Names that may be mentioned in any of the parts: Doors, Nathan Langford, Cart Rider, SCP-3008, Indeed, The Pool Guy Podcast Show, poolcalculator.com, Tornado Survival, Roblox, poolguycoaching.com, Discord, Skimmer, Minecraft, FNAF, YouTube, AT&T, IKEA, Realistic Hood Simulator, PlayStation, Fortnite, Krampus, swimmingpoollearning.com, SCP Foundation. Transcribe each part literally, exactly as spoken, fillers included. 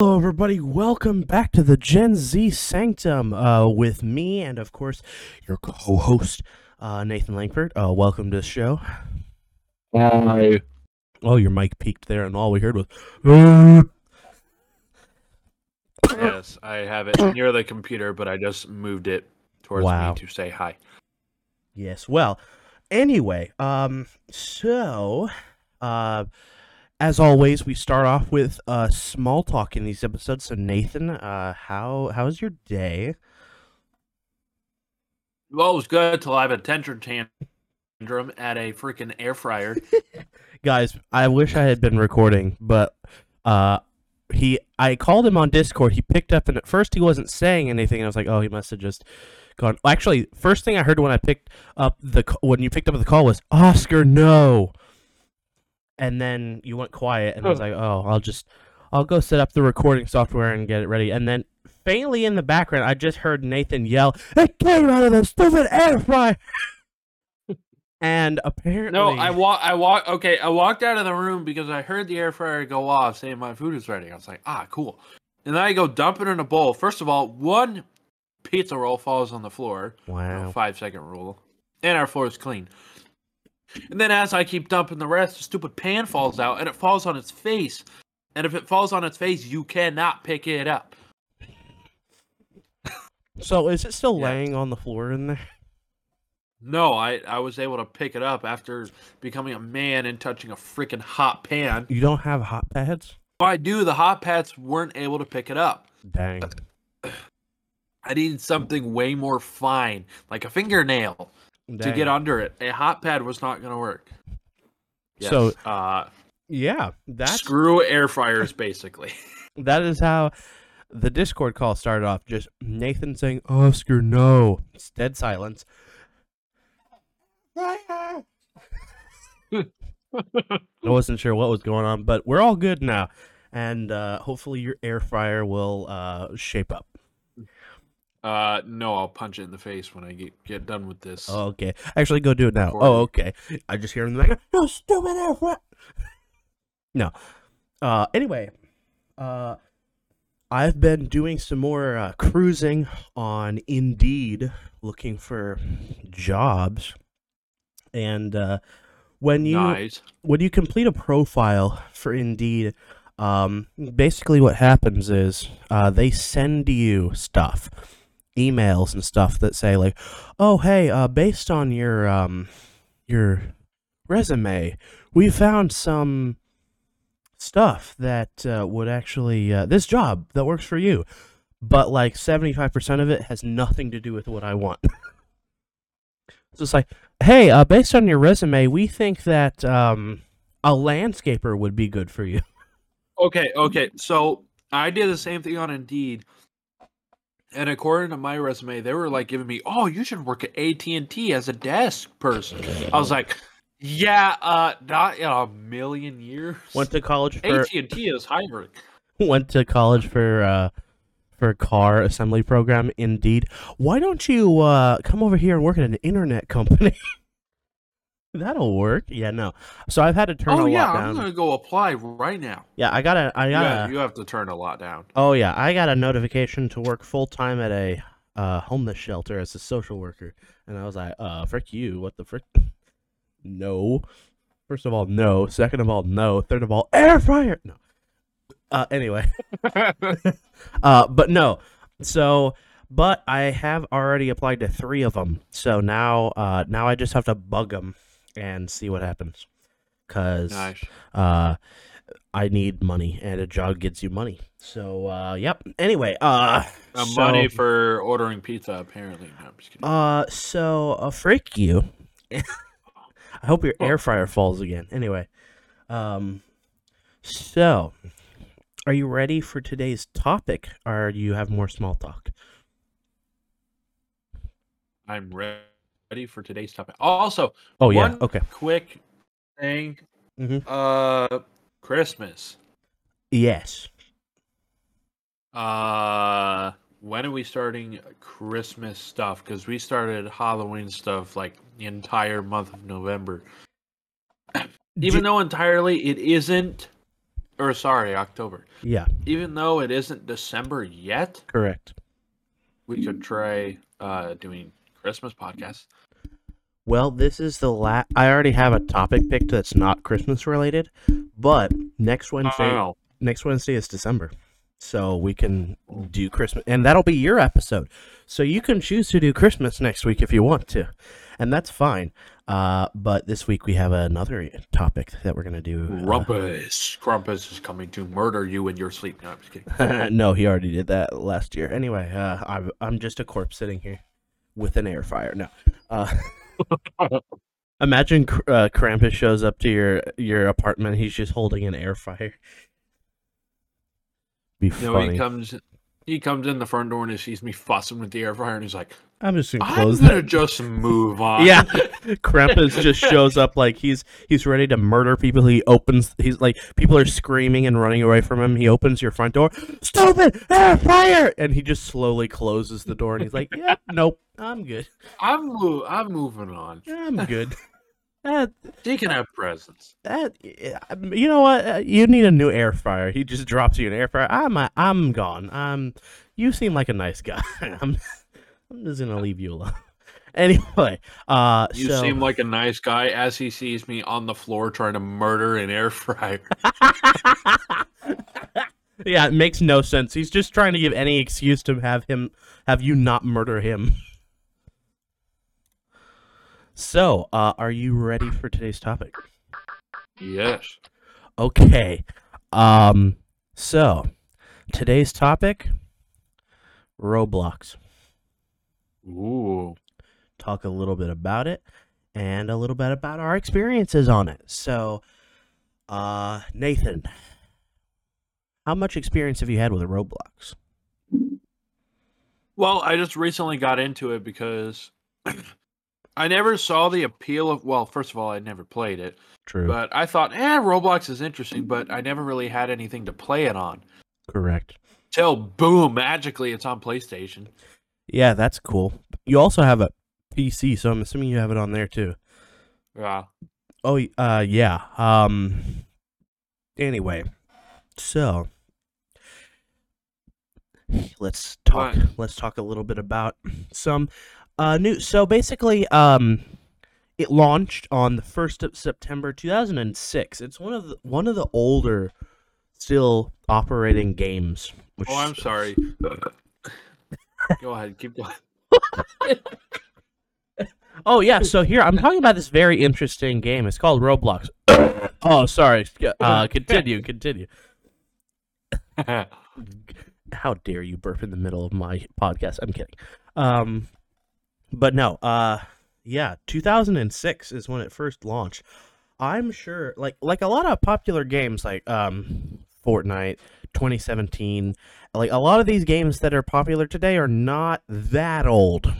Hello everybody, welcome back to the Gen Z Sanctum uh, with me and of course your co-host uh, Nathan Langford. Uh, welcome to the show. Hi. Oh, your mic peaked there and all we heard was... Yes, I have it near the computer, but I just moved it towards wow. me to say hi. Yes, well, anyway, um, so... Uh, As always, we start off with uh, small talk in these episodes. So, Nathan, uh, how how's your day? Well, it was good till I have a tantrum tantrum at a freaking air fryer. Guys, I wish I had been recording, but uh, he I called him on Discord. He picked up, and at first he wasn't saying anything. And I was like, oh, he must have just gone. Actually, first thing I heard when I picked up the when you picked up the call was Oscar, no. And then you went quiet, and I was like, oh, I'll just, I'll go set up the recording software and get it ready. And then, faintly in the background, I just heard Nathan yell, it came out of the stupid air fryer! And apparently... No, I walk, I walk, okay, I walked out of the room because I heard the air fryer go off saying my food is ready. I was like, ah, cool. And then I go dump it in a bowl. First of all, one pizza roll falls on the floor. Wow. No, five-second rule. And our floor is clean. And then as I keep dumping the rest, the stupid pan falls out, and it falls on its face. And if it falls on its face, you cannot pick it up. So is it still yeah. laying on the floor in there? No, I, I was able to pick it up after becoming a man and touching a freaking hot pan. You don't have hot pads? Well, I do. The hot pads weren't able to pick it up. Dang. I needed something way more fine, like a fingernail. Dang. To get under it. A hot pad was not going to work. Yes. So, uh, yeah. That's... Screw air fryers, basically. That is how the Discord call started off. Just Nathan saying, Oscar, no. It's dead silence. I wasn't sure what was going on, but we're all good now. And uh, hopefully your air fryer will uh, shape up. Uh, no, I'll punch it in the face when I get, get done with this. Oh, okay. Actually, go do it now. Oh, okay. I just hear him like, no, stupid air fryer. No. Uh, anyway, uh, I've been doing some more, uh, cruising on Indeed, looking for jobs. And, uh, when you, nice. when you complete a profile for Indeed, um, basically what happens is, uh, they send you stuff. Emails and stuff that say like, oh, hey, uh, based on your, um, your resume, we found some stuff that, uh, would actually, uh, this job that works for you, but like seventy-five percent of it has nothing to do with what I want. So it's like, hey, uh, based on your resume, we think that, um, a landscaper would be good for you. Okay. Okay. So I did the same thing on Indeed. And according to my resume, they were like giving me, oh, you should work at A T and T as a desk person. I was like, yeah, uh, not in a million years. Went to college for... A T and T is hybrid. Went to college for, uh, for car assembly program, Indeed. Why don't you, uh, come over here and work at an internet company? That'll work. Yeah, no. So I've had to turn oh, a yeah, lot down. Oh, yeah, I'm going to go apply right now. Yeah, I got to... I gotta, yeah, you have to turn a lot down. Oh, yeah. I got a notification to work full-time at a uh, homeless shelter as a social worker. And I was like, uh, frick you. What the frick? No. First of all, no. Second of all, no. Third of all, air fryer! No. Uh, anyway. uh, but no. So... But I have already applied to three of them. So now, uh, now I just have to bug them and see what happens, because nice. uh, I need money, and a job gets you money. So, uh, yep. Anyway, uh, uh so, money for ordering pizza, apparently. No, I'm just kidding. Uh, so uh, freak you. I hope your air fryer falls again. Anyway, um, so are you ready for today's topic, or do you have more small talk? I'm ready for today's topic. Also, oh yeah, one okay. Quick thing. Mm-hmm. Uh, Christmas. Yes. Uh, when are we starting Christmas stuff? Because we started Halloween stuff like the entire month of November. Even Did... though entirely it isn't Or sorry, October. Yeah. Even though it isn't December yet. Correct. We could try uh, doing Christmas podcasts. Well, this is the last... I already have a topic picked that's not Christmas-related, but next Wednesday oh. next Wednesday is December, so we can do Christmas. And that'll be your episode, so you can choose to do Christmas next week if you want to, and that's fine. Uh, but this week we have another topic that we're going to do. Uh, Rumpus. Grumpus is coming to murder you in your sleep. No, I'm just kidding. No, he already did that last year. Anyway, uh, I'm, I'm just a corpse sitting here with an air fryer. No. Uh... Imagine uh, Krampus shows up to your your apartment. He's just holding an air fryer. Be funny. You know, he comes, he comes in the front door and he sees me fussing with the air fryer, and he's like, "I'm just gonna close I'm gonna just move on." Yeah, Krampus just shows up like he's he's ready to murder people. He opens. He's like, people are screaming and running away from him. He opens your front door. Stupid air fryer! And he just slowly closes the door, and he's like, "Yeah, nope." I'm good. I'm mo- I'm moving on. I'm good. That, she can have presents. That, you know what? You need a new air fryer. He just drops you an air fryer. I'm a, I'm gone. Um, you seem like a nice guy. I'm I'm just gonna leave you alone. Anyway, uh, you so... seem like a nice guy as he sees me on the floor trying to murder an air fryer. Yeah, it makes no sense. He's just trying to give any excuse to have him have you not murder him. So, uh, are you ready for today's topic? Yes. Okay. Um, so, today's topic, Roblox. Ooh. Talk a little bit about it and a little bit about our experiences on it. So, uh, Nathan, how much experience have you had with Roblox? Well, I just recently got into it because... I never saw the appeal of, well, first of all, I never played it. True. But I thought, eh, Roblox is interesting, but I never really had anything to play it on. Correct. Till, boom, magically, it's on PlayStation. Yeah, that's cool. You also have a P C, so I'm assuming you have it on there, too. Yeah. Oh, uh, yeah. Um. Anyway, so... Let's talk, right. let's talk a little bit about some... Uh, new. So basically, um, it launched on the first of September two thousand and six. It's one of the, one of the older, still operating games. Which... Oh, I'm sorry. Go ahead, keep going. Oh yeah. So here I'm talking about this very interesting game. It's called Roblox. Oh, sorry. Uh, continue, continue. How dare you burp in the middle of my podcast? I'm kidding. Um. But no, uh, yeah, two thousand six is when it first launched. I'm sure, like like a lot of popular games, like um, Fortnite, twenty seventeen, like a lot of these games that are popular today are not that old.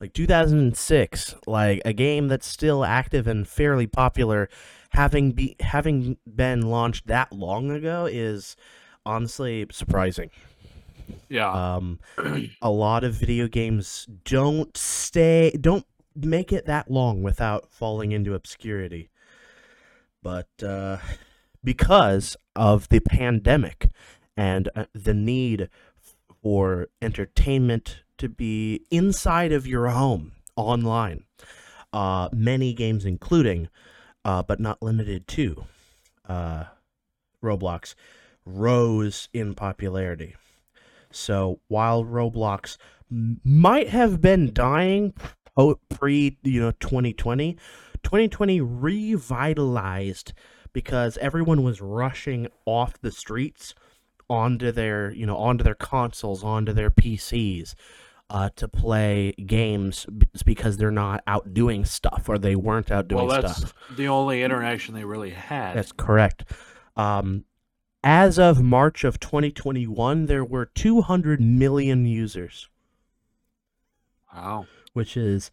Like two thousand six, like a game that's still active and fairly popular, having be having been launched that long ago is honestly surprising. Yeah. Um, a lot of video games don't stay, don't make it that long without falling into obscurity. But uh, because of the pandemic and uh, the need for entertainment to be inside of your home online, uh, many games, including, uh, but not limited to, uh, Roblox, rose in popularity. So while Roblox might have been dying pre, you know, twenty twenty, twenty twenty revitalized because everyone was rushing off the streets onto their, you know, onto their consoles, onto their P Cs uh, to play games because they're not out doing stuff or they weren't out doing stuff. Well, that's stuff. The only interaction they really had. That's correct. Um, As of March of twenty twenty-one, there were two hundred million users. Wow. Which is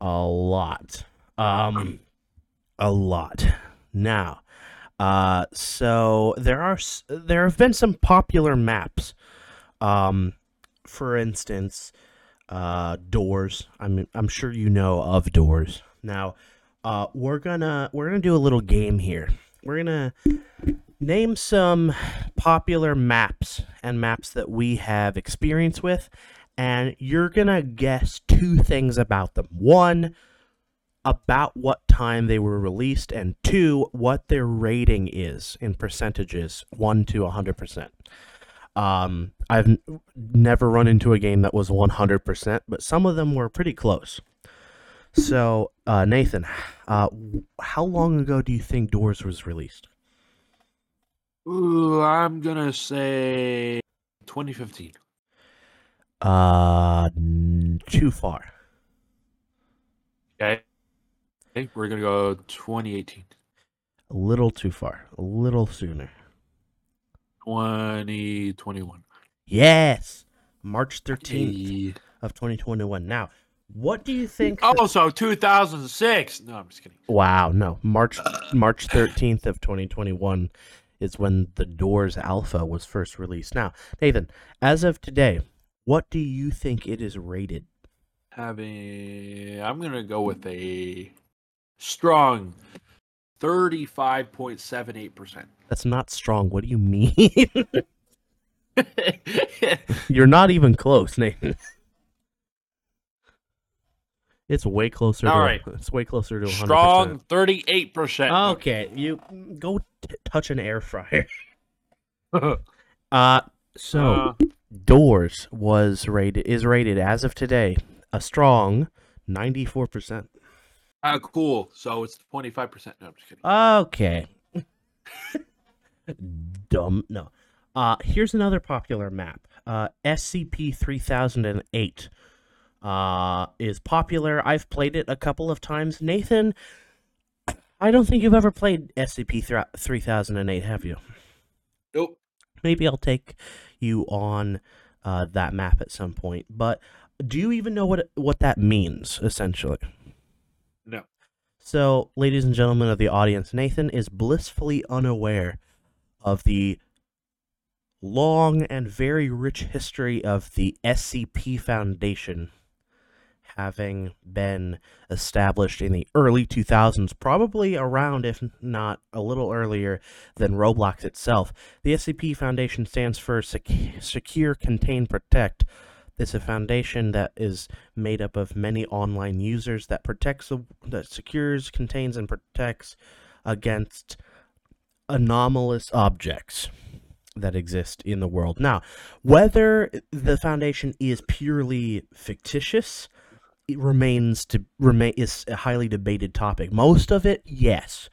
a lot. Um, a lot. Now, uh, so there are there have been some popular maps. Um, for instance, uh, Doors. I mean, I'm sure you know of Doors. Now, uh, we're gonna we're gonna do a little game here. We're gonna name some popular maps and maps that we have experience with, and you're gonna guess two things about them. One, about what time they were released, and two, what their rating is in percentages, one to one hundred percent. Um, I've n never run into a game that was one hundred percent, but some of them were pretty close. So, uh, Nathan, uh, how long ago do you think Doors was released? Ooh, I'm gonna say twenty fifteen. Uh, too far. Okay. I think we're gonna go twenty eighteen. A little too far. A little sooner. twenty twenty-one. Yes! March thirteenth hey. of twenty twenty-one. Now, what do you think? Also, that... two thousand six. No, I'm just kidding. Wow, no. March March thirteenth of twenty twenty-one is when the Doors Alpha was first released. Now, Nathan, as of today, what do you think it is rated? Having, I'm going to go with a strong thirty-five point seven eight percent. That's not strong. What do you mean? You're not even close, Nathan. It's way closer. All to, right. It's way closer to one hundred percent. Strong thirty-eight percent. Okay, you go t touch an air fryer. uh so uh, Doors was rated is rated as of today a strong ninety-four percent. Ah, cool. So it's twenty-five percent. No, I'm just kidding. Okay. Dumb. No. Uh here's another popular map. Uh S C P thirty oh eight. Uh, is popular. I've played it a couple of times. Nathan, I don't think you've ever played S C P thirty oh eight, have you? Nope. Maybe I'll take you on uh, that map at some point. But do you even know what what that means, essentially? No. So, ladies and gentlemen of the audience, Nathan is blissfully unaware of the long and very rich history of the S C P Foundation, having been established in the early two thousands, probably around, if not a little earlier, than Roblox itself. The S C P Foundation stands for Sec Secure, Contain, Protect. It's a foundation that is made up of many online users that protects, that secures, contains, and protects against anomalous objects that exist in the world. Now, whether the foundation is purely fictitious, it remains to remain is a highly debated topic. Most of it, yes,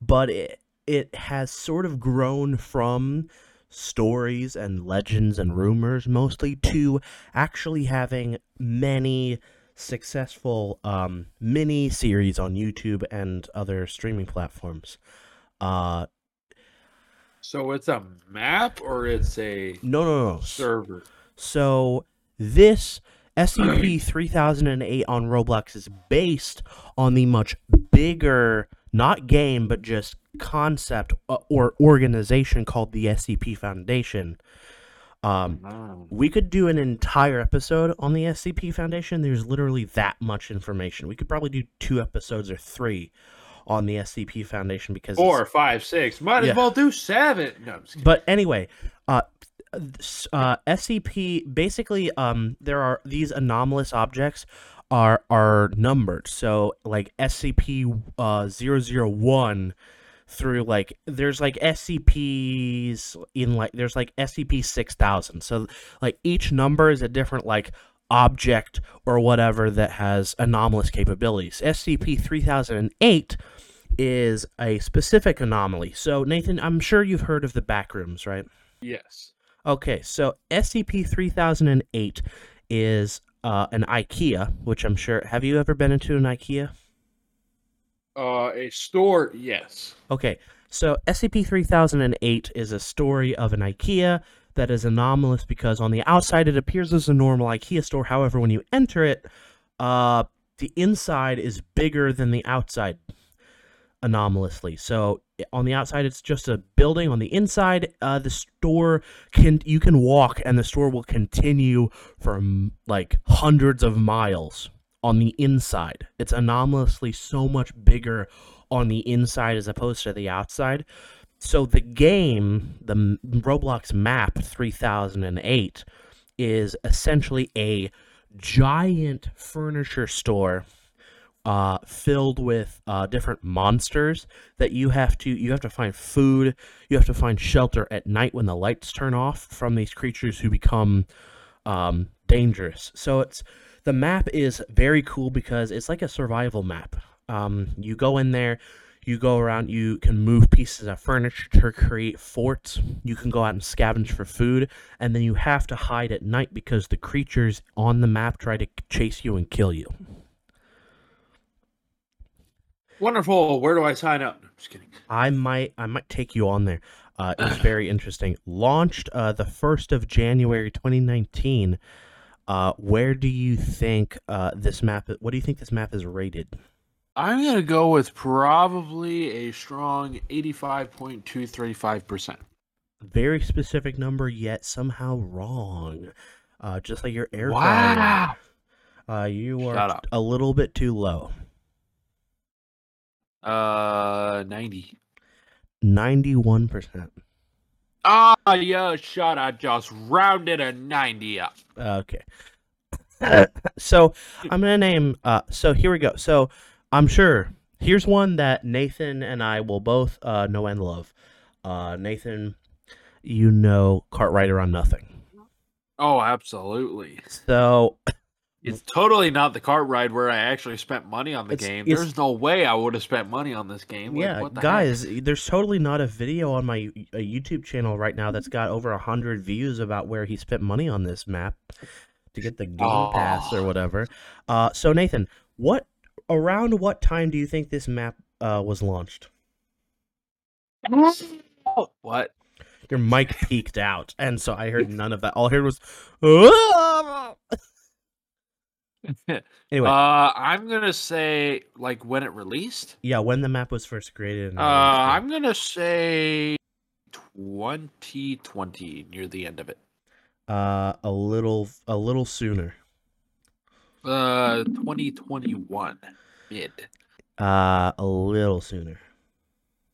but it it has sort of grown from stories and legends and rumors mostly to actually having many successful um, mini series on YouTube and other streaming platforms. Uh, so it's a map or it's a no no no server. So this S C P thirty oh eight on Roblox is based on the much bigger, not game, but just concept or organization called the S C P Foundation. Um, wow. We could do an entire episode on the S C P Foundation. There's literally that much information. We could probably do two episodes or three on the S C P Foundation because four, five, six. Might yeah. as well do seven. No, I'm just kidding. But anyway, uh, Uh, S C P basically um there are these anomalous objects are are numbered, so like S C P uh zero zero one through like there's like S C Ps in like there's like S C P six thousand, so like each number is a different like object or whatever that has anomalous capabilities. S C P thirty oh eight is a specific anomaly. So Nathan, I'm sure you've heard of the backrooms, right? Yes. Okay, so S C P thirty oh eight is uh, an IKEA, which I'm sure... Have you ever been into an IKEA? Uh, a store, yes. Okay, so S C P thirty oh eight is a story of an IKEA that is anomalous because on the outside it appears as a normal IKEA store. However, when you enter it, uh, the inside is bigger than the outside, anomalously. So on the outside it's just a building, on the inside uh the store can you can walk and the store will continue from like hundreds of miles on the inside. It's anomalously so much bigger on the inside as opposed to the outside So the game, the Roblox map three thousand eight, is essentially a giant furniture store uh, filled with uh, different monsters that you have to you have to find food, you have to find shelter at night when the lights turn off from these creatures who become um, dangerous. So it's the map is very cool because it's like a survival map. Um, you go in there. You go around, you can move pieces of furniture to create forts, you can go out and scavenge for food, and then you have to hide at night because the creatures on the map try to chase you and kill you. Wonderful. Where do I sign up? I'm just kidding. I might, I might take you on there. Uh, it's very interesting. Launched uh, the first of January twenty nineteen. Uh, where do you think uh, this map, what do you think this map is rated? I'm going to go with probably a strong eighty-five point two three five percent. Very specific number, yet somehow wrong. Uh, just like your air wow. Uh You are a little bit too low. Uh, ninety. ninety-one percent. Ah, oh, yeah, shut up. Just rounded a ninety up. Okay. So, I'm going to name... Uh, so, here we go. So... I'm sure. Here's one that Nathan and I will both uh, know and love. Uh, Nathan, you know Cart Rider on Nothing. Oh, absolutely. So it's totally not the Cart Ride where I actually spent money on the it's, game. It's, There's no way I would have spent money on this game. Like, yeah, what the guys, heck? There's totally not a video on my uh, YouTube channel right now that's got over one hundred views about where he spent money on this map to get the game oh. pass or whatever. Uh, so, Nathan, what... Around what time do you think this map uh, was launched? What? Your mic peaked out, and so I heard none of that. All I heard was... Anyway. Uh, I'm going to say, like, when it released? Yeah, when the map was first created. Uh, I'm going to say twenty twenty, near the end of it. Uh, a little, a little sooner. Uh, twenty twenty-one mid. Uh, a little sooner.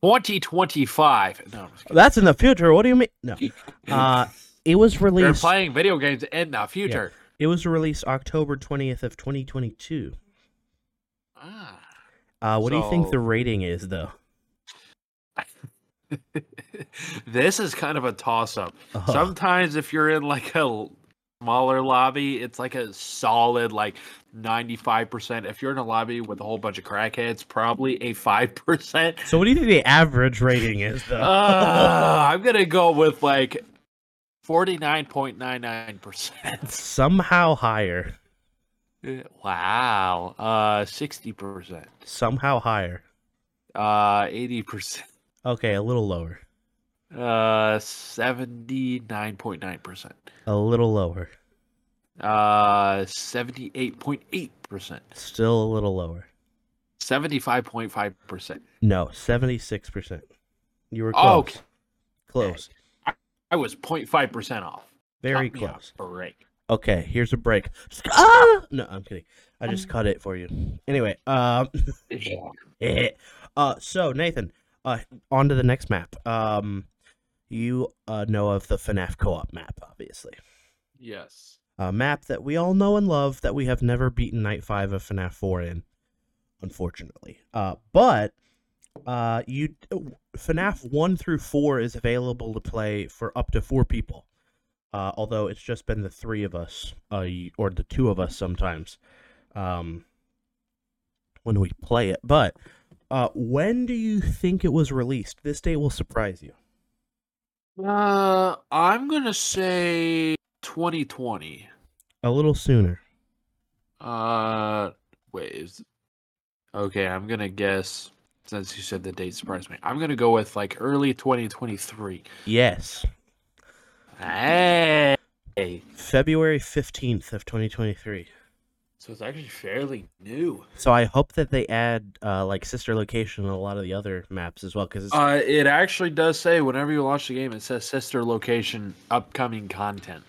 twenty twenty-five. No, I'm just kidding. That's in the future. What do you mean? No. Uh, it was released. They're playing video games in the future. Yeah. It was released October twentieth of twenty twenty-two. Ah. Uh, what so... do you think the rating is, though? This is kind of a toss-up. Uh-huh. Sometimes if you're in like a smaller lobby, it's like a solid like ninety-five percent. If you're in a lobby with a whole bunch of crackheads, probably a five percent. So what do you think the average rating is, though? uh, I'm gonna go with like forty-nine point nine nine percent. Somehow higher. Wow. uh sixty percent. Somehow higher. uh eighty percent. Okay, a little lower. Uh, seventy-nine point nine percent. A little lower. Uh, seventy-eight point eight percent. Still a little lower. seventy-five point five percent. No, seventy-six percent. You were close. Oh, okay. Close. I, I was zero point five percent off. Very Cut close. Break. Okay, here's a break. Ah! No, I'm kidding. I just um, cut it for you. Anyway, um, uh, so Nathan, uh, on to the next map. Um. You uh, know of the FNAF co-op map, obviously. Yes. A map that we all know and love that we have never beaten Night five of FNAF four in, unfortunately. Uh, but uh, you FNAF one through four is available to play for up to four people, uh, although it's just been the three of us, uh, or the two of us sometimes, um, when we play it. But uh, when do you think it was released? This date will surprise you. Uh, I'm gonna say twenty twenty. A little sooner. Uh, wait, is... Okay, I'm gonna guess, since you said the date surprised me, I'm gonna go with, like, early twenty twenty-three. Yes. Hey! February fifteenth of twenty twenty-three. So it's actually fairly new. So I hope that they add, uh, like, sister location on a lot of the other maps as well. 'Cause it's... Uh, it actually does say, whenever you launch the game, it says sister location, upcoming content.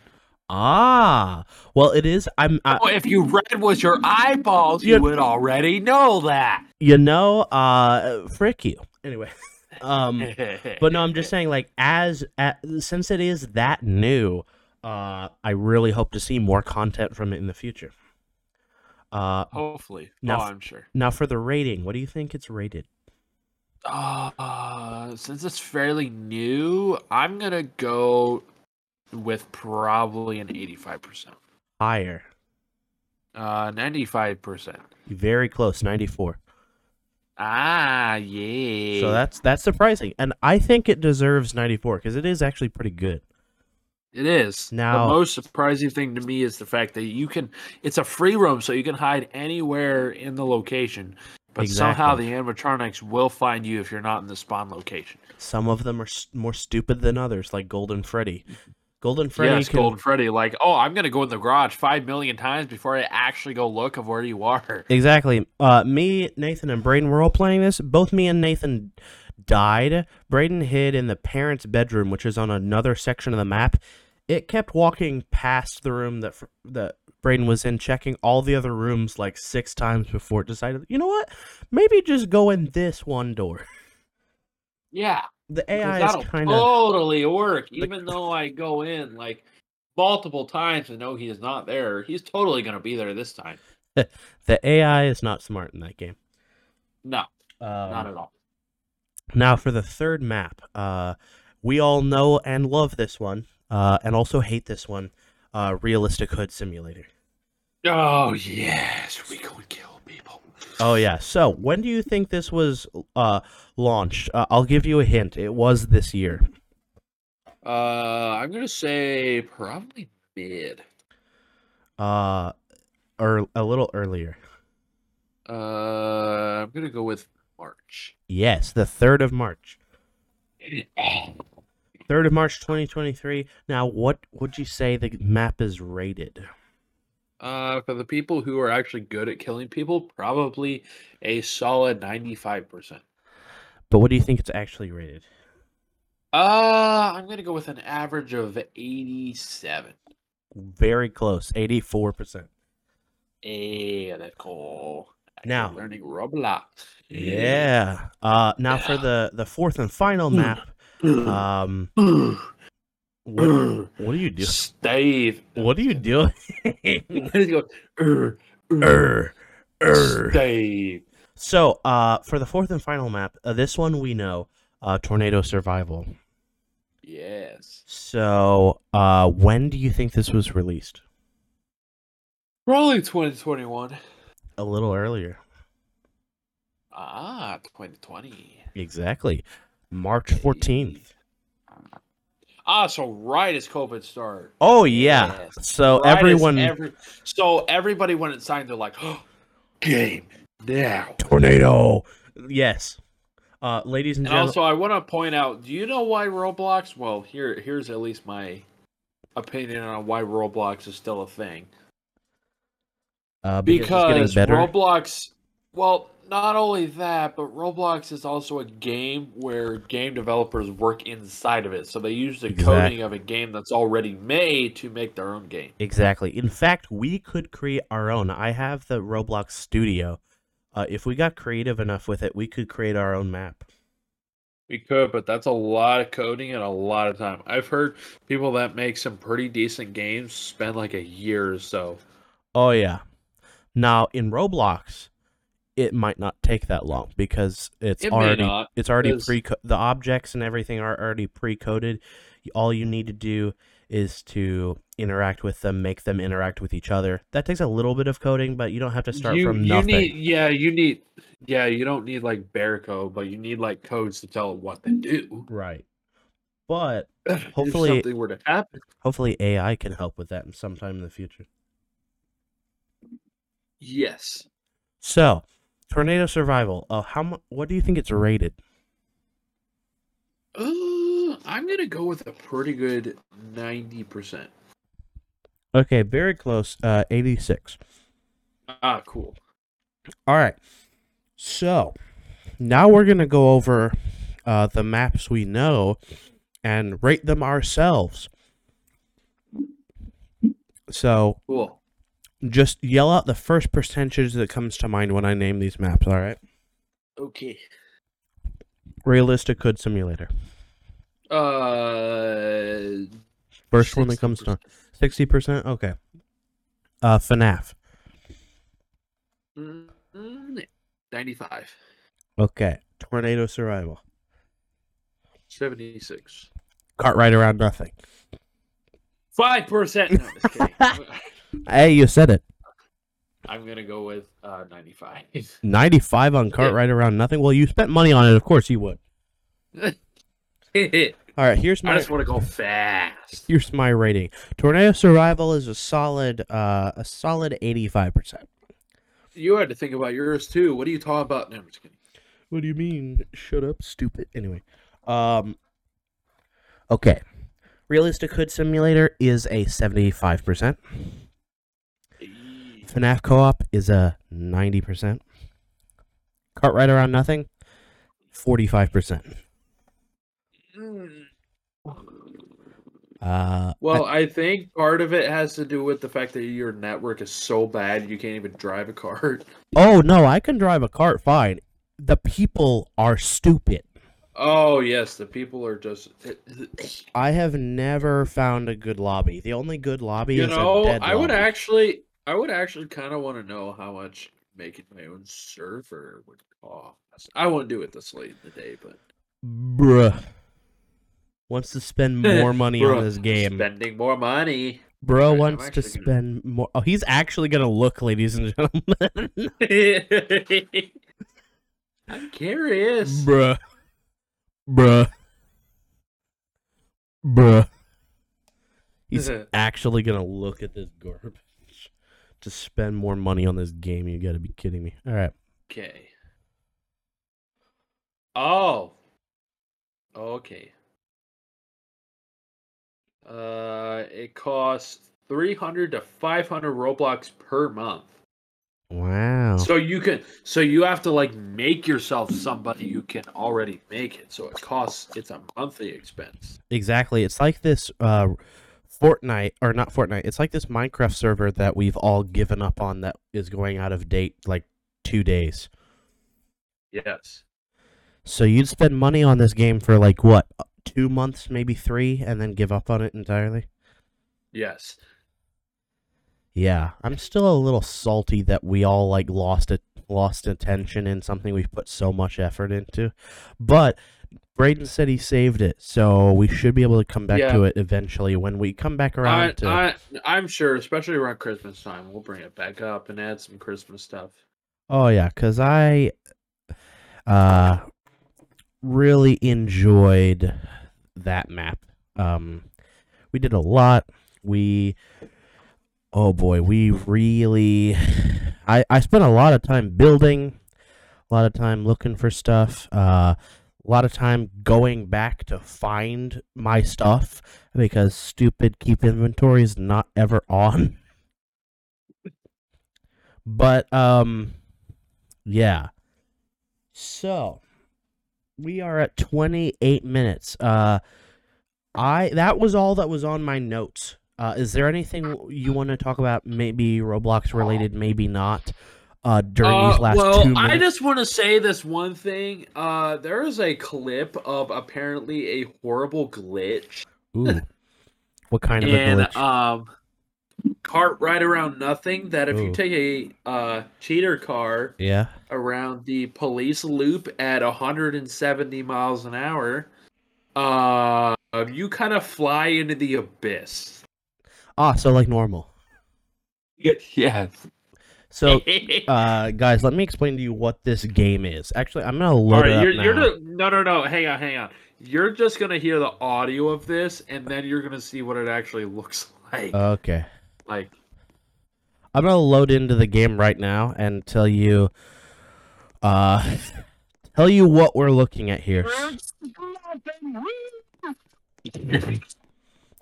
Ah. Well, it is. I'm. I... Oh, if you read with your eyeballs, you, you would already know that. You know, uh, frick you. Anyway. Um, but no, I'm just saying, like, as, as since it is that new, uh, I really hope to see more content from it in the future. Uh, Hopefully. Now, oh, I'm sure. Now for the rating, what do you think it's rated? Uh, uh, since it's fairly new, I'm going to go with probably an eighty-five percent. Higher. Uh, ninety-five percent. Very close, ninety-four. Ah, yeah. So that's that's surprising. And I think it deserves ninety-four because it is actually pretty good. It is. Now, the most surprising thing to me is the fact that you can, it's a free room, so you can hide anywhere in the location. But exactly. Somehow the animatronics will find you if you're not in the spawn location. Some of them are more stupid than others, like Golden Freddy. Golden Freddy. Yes, can... Golden Freddy. Like, oh, I'm going to go in the garage five million times before I actually go look of where you are. Exactly. Uh, me, Nathan, and Brayden were all playing this. Both me and Nathan died. Brayden hid in the parents' bedroom, which is on another section of the map. It kept walking past the room that that Brayden was in, checking all the other rooms like six times before it decided, you know what? Maybe just go in this one door. Yeah. The A I is kind of... totally work, even the... though I go in like multiple times and know he is not there. He's totally going to be there this time. The A I is not smart in that game. No, um, not at all. Now for the third map. Uh, we all know and love this one. Uh, and also hate this one, uh, Realistic Hood Simulator. Oh, yes. We go and kill people. Oh, yeah. So, when do you think this was uh, launched? Uh, I'll give you a hint. It was this year. Uh, I'm going to say probably mid. Uh, or a little earlier. Uh, I'm going to go with March. Yes, the third of March. third of March twenty twenty-three. Now, what would you say the map is rated? Uh, for the people who are actually good at killing people, probably a solid ninety-five percent. But what do you think it's actually rated? Uh, I'm going to go with an average of eighty-seven. Very close, eighty-four percent. Hey, that's cool. Now, learning Roblox. Yeah. Uh, now for the, the fourth and final map. Um, what, what are you doing, Steve? What are you doing? Err, err, err. Steve. So, uh, for the fourth and final map, uh, this one we know, uh, Tornado Survival. Yes. So, uh, when do you think this was released? Probably twenty twenty-one. A little earlier. Ah, twenty twenty. Exactly. March fourteenth. Ah, so right as COVID started. Oh, yeah. Yes. So right everyone... Every... So everybody went inside, they're like, oh, game now. Tornado. Yes. Uh, ladies and, and gentlemen... Also, I want to point out, do you know why Roblox... Well, here, here's at least my opinion on why Roblox is still a thing. Uh, because because Roblox... Well... Not only that, but Roblox is also a game where game developers work inside of it. So they use the exactly. coding of a game that's already made to make their own game. Exactly. In fact, we could create our own. I have the Roblox Studio. Uh, if we got creative enough with it, we could create our own map. We could, but that's a lot of coding and a lot of time. I've heard people that make some pretty decent games spend like a year or so. Oh, yeah. Now, in Roblox... It might not take that long because it's it already not, it's already pre the objects and everything are already pre-coded. All you need to do is to interact with them, make them interact with each other. That takes a little bit of coding, but you don't have to start you, from you nothing. Need, yeah, you need yeah, you don't need like bare code, but you need like codes to tell it what to do. Right. But hopefully if something were to happen. Hopefully A I can help with that sometime in the future. Yes. So Tornado Survival. Uh, how mu- What do you think it's rated? Uh, I'm gonna go with a pretty good ninety percent. Okay, very close. Uh, eighty-six. Ah, cool. All right. So now we're gonna go over uh, the maps we know and rate them ourselves. So cool. Just yell out the first percentage that comes to mind when I name these maps, all right? Okay. Realistic Hood Simulator. Uh, First one that comes to sixty percent? Okay. Uh, FNAF. ninety-five. Okay. Tornado Survival. seventy-six. Cart Rider on nothing. five percent. No, just kidding. Hey, you said it. I'm going to go with uh, ninety-five. ninety-five on Cart Rider around nothing? Well, you spent money on it. Of course you would. All right, here's my... I just want to go fast. Here's my rating. Tornado Survival is a solid uh, a solid eighty-five percent. You had to think about yours, too. What are you talking about? No, I'm just kidding. What do you mean? Shut up, stupid. Anyway. Um. Okay. Realistic Hood Simulator is a seventy-five percent. FNAF Co-op is a ninety percent. Cart Rider on nothing, forty-five percent. Uh, well, I, I think part of it has to do with the fact that your network is so bad you can't even drive a cart. Oh, no, I can drive a cart fine. The people are stupid. Oh, yes, the people are just... I have never found a good lobby. The only good lobby you is know, a dead I lobby. would actually... I would actually kind of want to know how much making my own server would cost. I wouldn't do it this late in the day, but... Bruh. Wants to spend more money Bruh, on this game. Spending more money. Bro right, wants to spend gonna... more... Oh, he's actually going to look, ladies and gentlemen. I'm curious. Bruh. Bruh. Bruh. He's actually going to look at this garbage. To spend more money on this game, you gotta be kidding me. Alright. Okay. Oh. Okay. Uh, it costs three hundred to five hundred Roblox per month. Wow. So you can, so you have to like make yourself somebody who can already make it. So it costs, it's a monthly expense. Exactly. It's like this, uh, Fortnite, or not Fortnite, it's like this Minecraft server that we've all given up on that is going out of date like two days. Yes. So you'd spend money on this game for like, what, two months, maybe three, and then give up on it entirely? Yes. Yeah, I'm still a little salty that we all like lost it, lost attention in something we've put so much effort into, but... Braden said he saved it, so we should be able to come back yeah. to it eventually when we come back around. I, to... I, I'm sure, especially around Christmas time, we'll bring it back up and add some Christmas stuff. Oh, yeah, because I uh, really enjoyed that map. Um, we did a lot. We, oh boy, we really, I, I spent a lot of time building, a lot of time looking for stuff, uh, a lot of time going back to find my stuff because stupid keep inventory is not ever on. But, um, yeah. So, we are at twenty-eight minutes. Uh, I that was all that was on my notes. Uh, is there anything you want to talk about? Maybe Roblox related, maybe not. Uh, during uh, these last well, two minutes. I just want to say this one thing. Uh, there is a clip of apparently a horrible glitch. Ooh. What kind of and, a glitch? Um, cart right around nothing that if Ooh. you take a uh, cheater car yeah. around the police loop at one hundred seventy miles an hour, uh, you kind of fly into the abyss. Ah, so like normal. Yeah. yeah. So, uh, guys, let me explain to you what this game is. Actually, I'm going to load right, it up you're, now. You're just, no, no, no. Hang on, hang on. You're just going to hear the audio of this, and then you're going to see what it actually looks like. Okay. Like, I'm going to load into the game right now and tell you, uh, tell you what we're looking at here.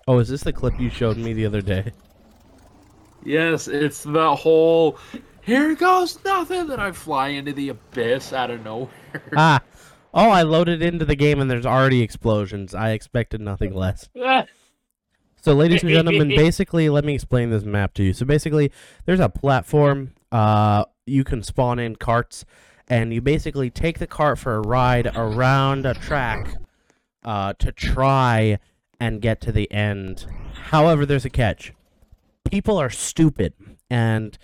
Oh, is this the clip you showed me the other day? Yes, it's the whole, here goes nothing, that I fly into the abyss out of nowhere. Ah, oh, I loaded into the game and there's already explosions. I expected nothing less. So, ladies and gentlemen, basically, let me explain this map to you. So, basically, there's a platform. Uh, you can spawn in carts and you basically take the cart for a ride around a track uh, to try and get to the end. However, there's a catch. People are stupid, and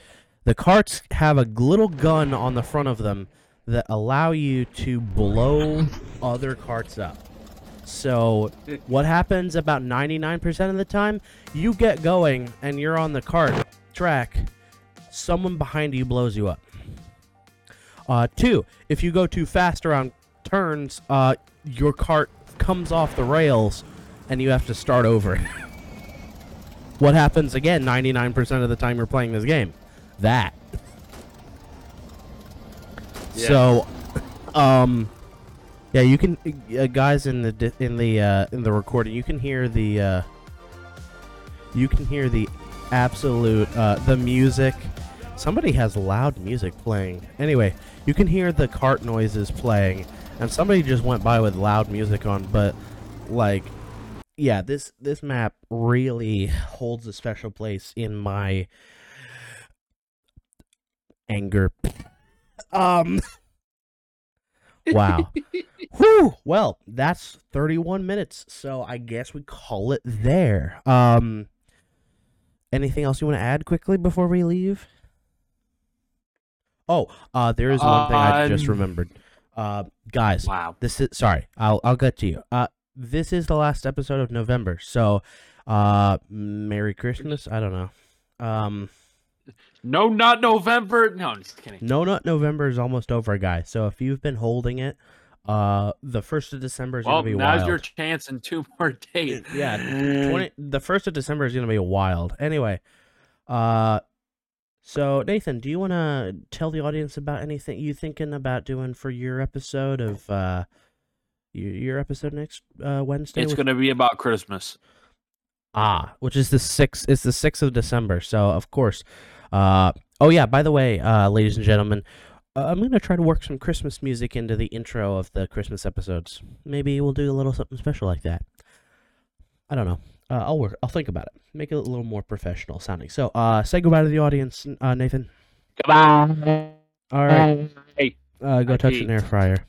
the carts have a little gun on the front of them that allow you to blow other carts up. So what happens about ninety-nine percent of the time, you get going and you're on the cart track, someone behind you blows you up. Uh, two, if you go too fast around turns, uh, your cart comes off the rails and you have to start over. What happens again ninety-nine percent of the time you're playing this game? That. Yeah. So, um, yeah, you can, uh, guys, in the in the uh, in the recording, you can hear the uh, you can hear the absolute uh, the music. Somebody has loud music playing. Anyway, you can hear the cart noises playing, and somebody just went by with loud music on. But like, yeah, this this map really holds a special place in my anger. Um, wow. Whew, well, that's thirty-one minutes, so I guess we call it there. Um, anything else you want to add quickly before we leave? Oh, uh, there is one um, thing I just remembered. Uh, guys, wow. This is, sorry, I'll, I'll get to you. Uh, this is the last episode of November, so, uh, Merry Christmas, I don't know. Um... No, not November. No, I'm just kidding. No, not November is almost over, guys. So if you've been holding it, uh, the first of December is well, gonna be wild. Well, now's your chance in two more days. Yeah, twenty. The first of December is gonna be wild. Anyway, uh, so Nathan, do you wanna tell the audience about anything you thinking about doing for your episode of uh, your episode next uh, Wednesday? It's gonna be about Christmas. Ah, which is the sixth. It's the sixth of December. So of course. Uh, oh yeah, by the way, uh, ladies and gentlemen, uh, I'm going to try to work some Christmas music into the intro of the Christmas episodes. Maybe we'll do a little something special like that. I don't know. Uh, I'll work. I'll think about it. Make it a little more professional sounding. So, uh, say goodbye to the audience, uh, Nathan. Goodbye. All right. Hey. Uh, go I touch eat. an air fryer.